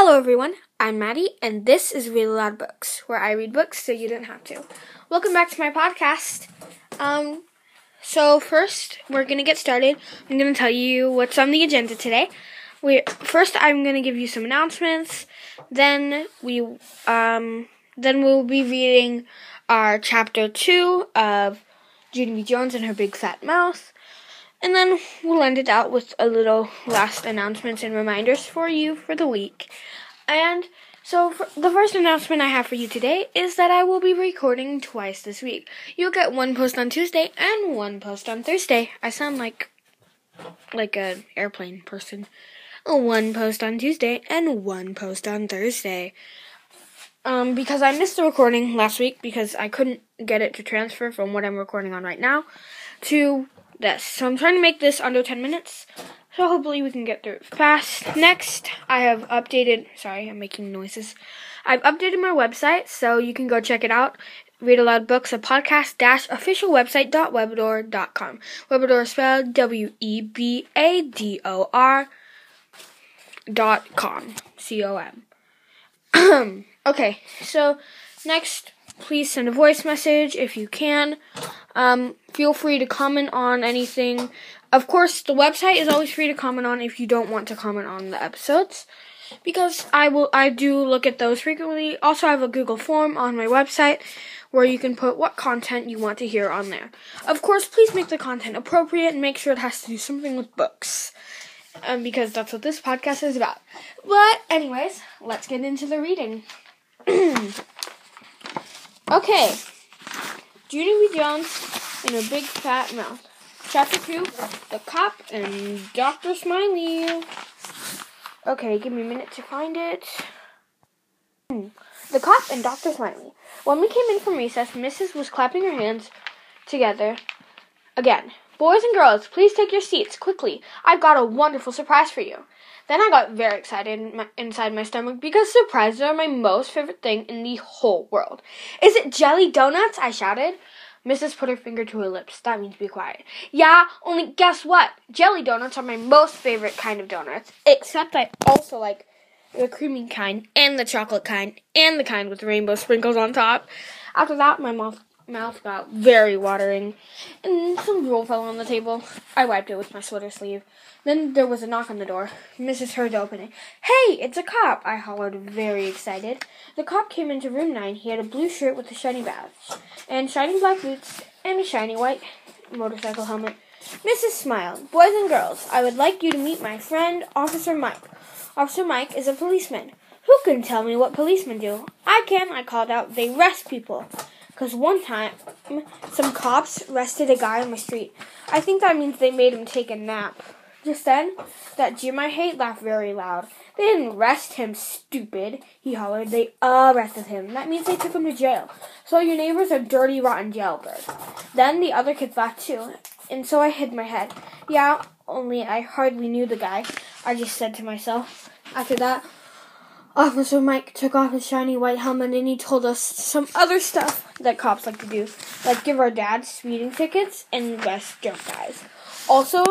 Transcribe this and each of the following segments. Hello everyone, I'm Maddie, and this is Really Loud Books, where I read books so you don't have to. Welcome back to my podcast. So first, we're going to get started. I'm going to tell you what's on the agenda today. First, I'm going to give you some announcements. Then, we'll be reading our Chapter 2 of Junie B. Jones and Her Big Fat Mouth. And then we'll end it out with a little last announcements and reminders for you for the week. And so the first announcement I have for you today is that I will be recording twice this week. You'll get one post on Tuesday and one post on Thursday. I sound like an airplane person. One post on Tuesday and one post on Thursday. Because I missed the recording last week because I couldn't get it to transfer from what I'm recording on right now to this. So I'm trying to make this under 10 minutes, so hopefully we can get through it fast. Next, I've updated my website, so you can go check it out. Read Aloud Books, a podcast-official website.webador.com. Webador is spelled Webador.com. C-O-M. Okay, so next, please send a voice message if you can. Feel free to comment on anything. Of course, the website is always free to comment on if you don't want to comment on the episodes, because I do look at those frequently. Also, I have a Google form on my website where you can put what content you want to hear on there. Of course, please make the content appropriate and make sure it has to do something with books, because that's what this podcast is about. But anyways, let's get into the reading. Okay. Junie B. Jones and Her Big Fat Mouth. Chapter 2, The Cop and Dr. Smiley. Okay, give me a minute to find it. The Cop and Dr. Smiley. When we came in from recess, Mrs. was clapping her hands together again. Boys and girls, please take your seats quickly. I've got a wonderful surprise for you. Then I got very excited inside my stomach because surprises are my most favorite thing in the whole world. Is it jelly donuts? I shouted. Mrs. put her finger to her lips. That means be quiet. Yeah, only guess what? Jelly donuts are my most favorite kind of donuts, except I also like the creamy kind and the chocolate kind and the kind with rainbow sprinkles on top. After that, my mouth got very watering, and some drool fell on the table. I wiped it with my sweater sleeve. Then there was a knock on the door. Mrs. heard the opening. Hey, it's a cop, I hollered, very excited. The cop came into room 9. He had a blue shirt with a shiny badge, and shiny black boots, and a shiny white motorcycle helmet. Mrs. smiled. Boys and girls, I would like you to meet my friend, Officer Mike. Officer Mike is a policeman. Who can tell me what policemen do? I can, I called out. They arrest people. Because one time, some cops arrested a guy on the street. I think that means they made him take a nap. Just then, that Jim I hate laughed very loud. They didn't arrest him, stupid, he hollered. They arrested him. That means they took him to jail. So your neighbor's a dirty, rotten jailbird. Then the other kids laughed too, and so I hid my head. Yeah, only I hardly knew the guy, I just said to myself. After that, Officer Mike took off his shiny white helmet and he told us some other stuff that cops like to do, like give our dads speeding tickets and arrest drunk guys. Also,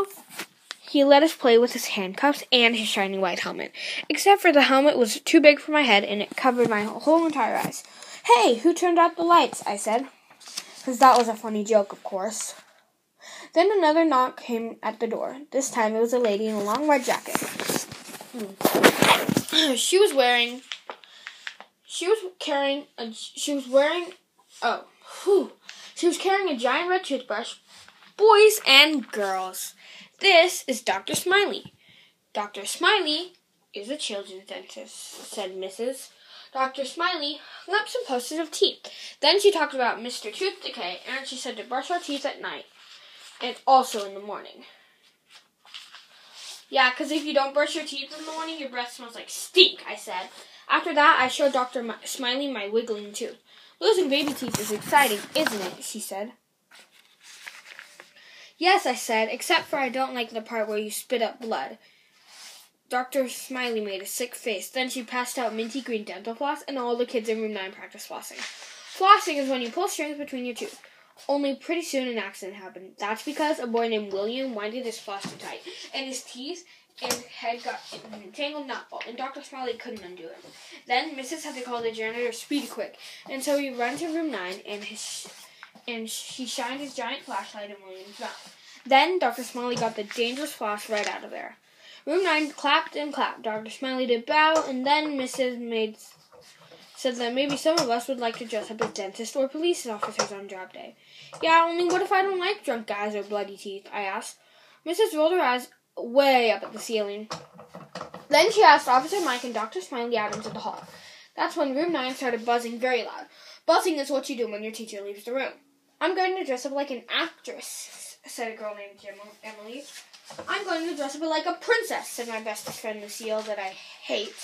he let us play with his handcuffs and his shiny white helmet, except for the helmet was too big for my head and it covered my whole entire eyes. Hey, who turned out the lights? I said, because that was a funny joke, of course. Then another knock came at the door. This time it was a lady in a long red jacket. She was carrying a giant red toothbrush. Boys and girls, this is Dr. Smiley. Dr. Smiley is a children's dentist, said Mrs. Dr. Smiley hung up some posters of teeth. Then she talked about Mr. Tooth Decay, and she said to brush our teeth at night and also in the morning. Yeah, because if you don't brush your teeth in the morning, your breath smells like stink, I said. After that, I showed Dr. Smiley my wiggling tooth. Losing baby teeth is exciting, isn't it? She said. Yes, I said, except for I don't like the part where you spit up blood. Dr. Smiley made a sick face. Then she passed out minty green dental floss, and all the kids in room 9 practiced flossing. Flossing is when you pull strings between your teeth. Only pretty soon an accident happened. That's because a boy named William winded his floss too tight, and his teeth and head got in a tangled knotball, and Dr. Smiley couldn't undo it. Then Mrs. had to call the janitor speedy quick, and so he ran to room 9, and he shined his giant flashlight in William's mouth. Then Dr. Smiley got the dangerous flash right out of there. Room 9 clapped and clapped. Dr. Smiley did bow, and then Mrs. said that maybe some of us would like to dress up as dentists or police officers on job day. Yeah, only what if I don't like drunk guys or bloody teeth, I asked. Mrs. rolled her eyes way up at the ceiling. Then she asked Officer Mike and Dr. Smiley out into the hall. That's when Room 9 started buzzing very loud. Buzzing is what you do when your teacher leaves the room. I'm going to dress up like an actress, said a girl named Emily. I'm going to dress up like a princess, said my bestest friend Lucille, that I hate.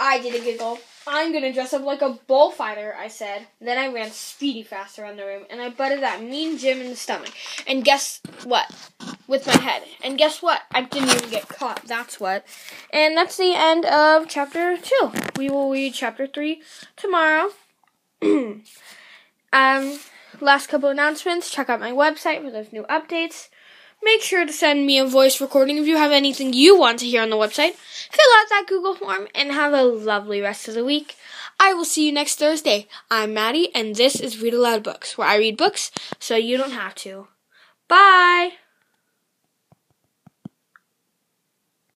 I did a giggle. I'm going to dress up like a bullfighter, I said. Then I ran speedy fast around the room, and I butted that mean Jim in the stomach. And guess what? With my head. And guess what? I didn't even get caught. That's what. And that's the end of Chapter 2. We will read Chapter 3 tomorrow. Last couple announcements. Check out my website for those new updates. Make sure to send me a voice recording if you have anything you want to hear on the website. Fill out that Google form and have a lovely rest of the week. I will see you next Thursday. I'm Maddie, and this is Read Aloud Books, where I read books so you don't have to. Bye!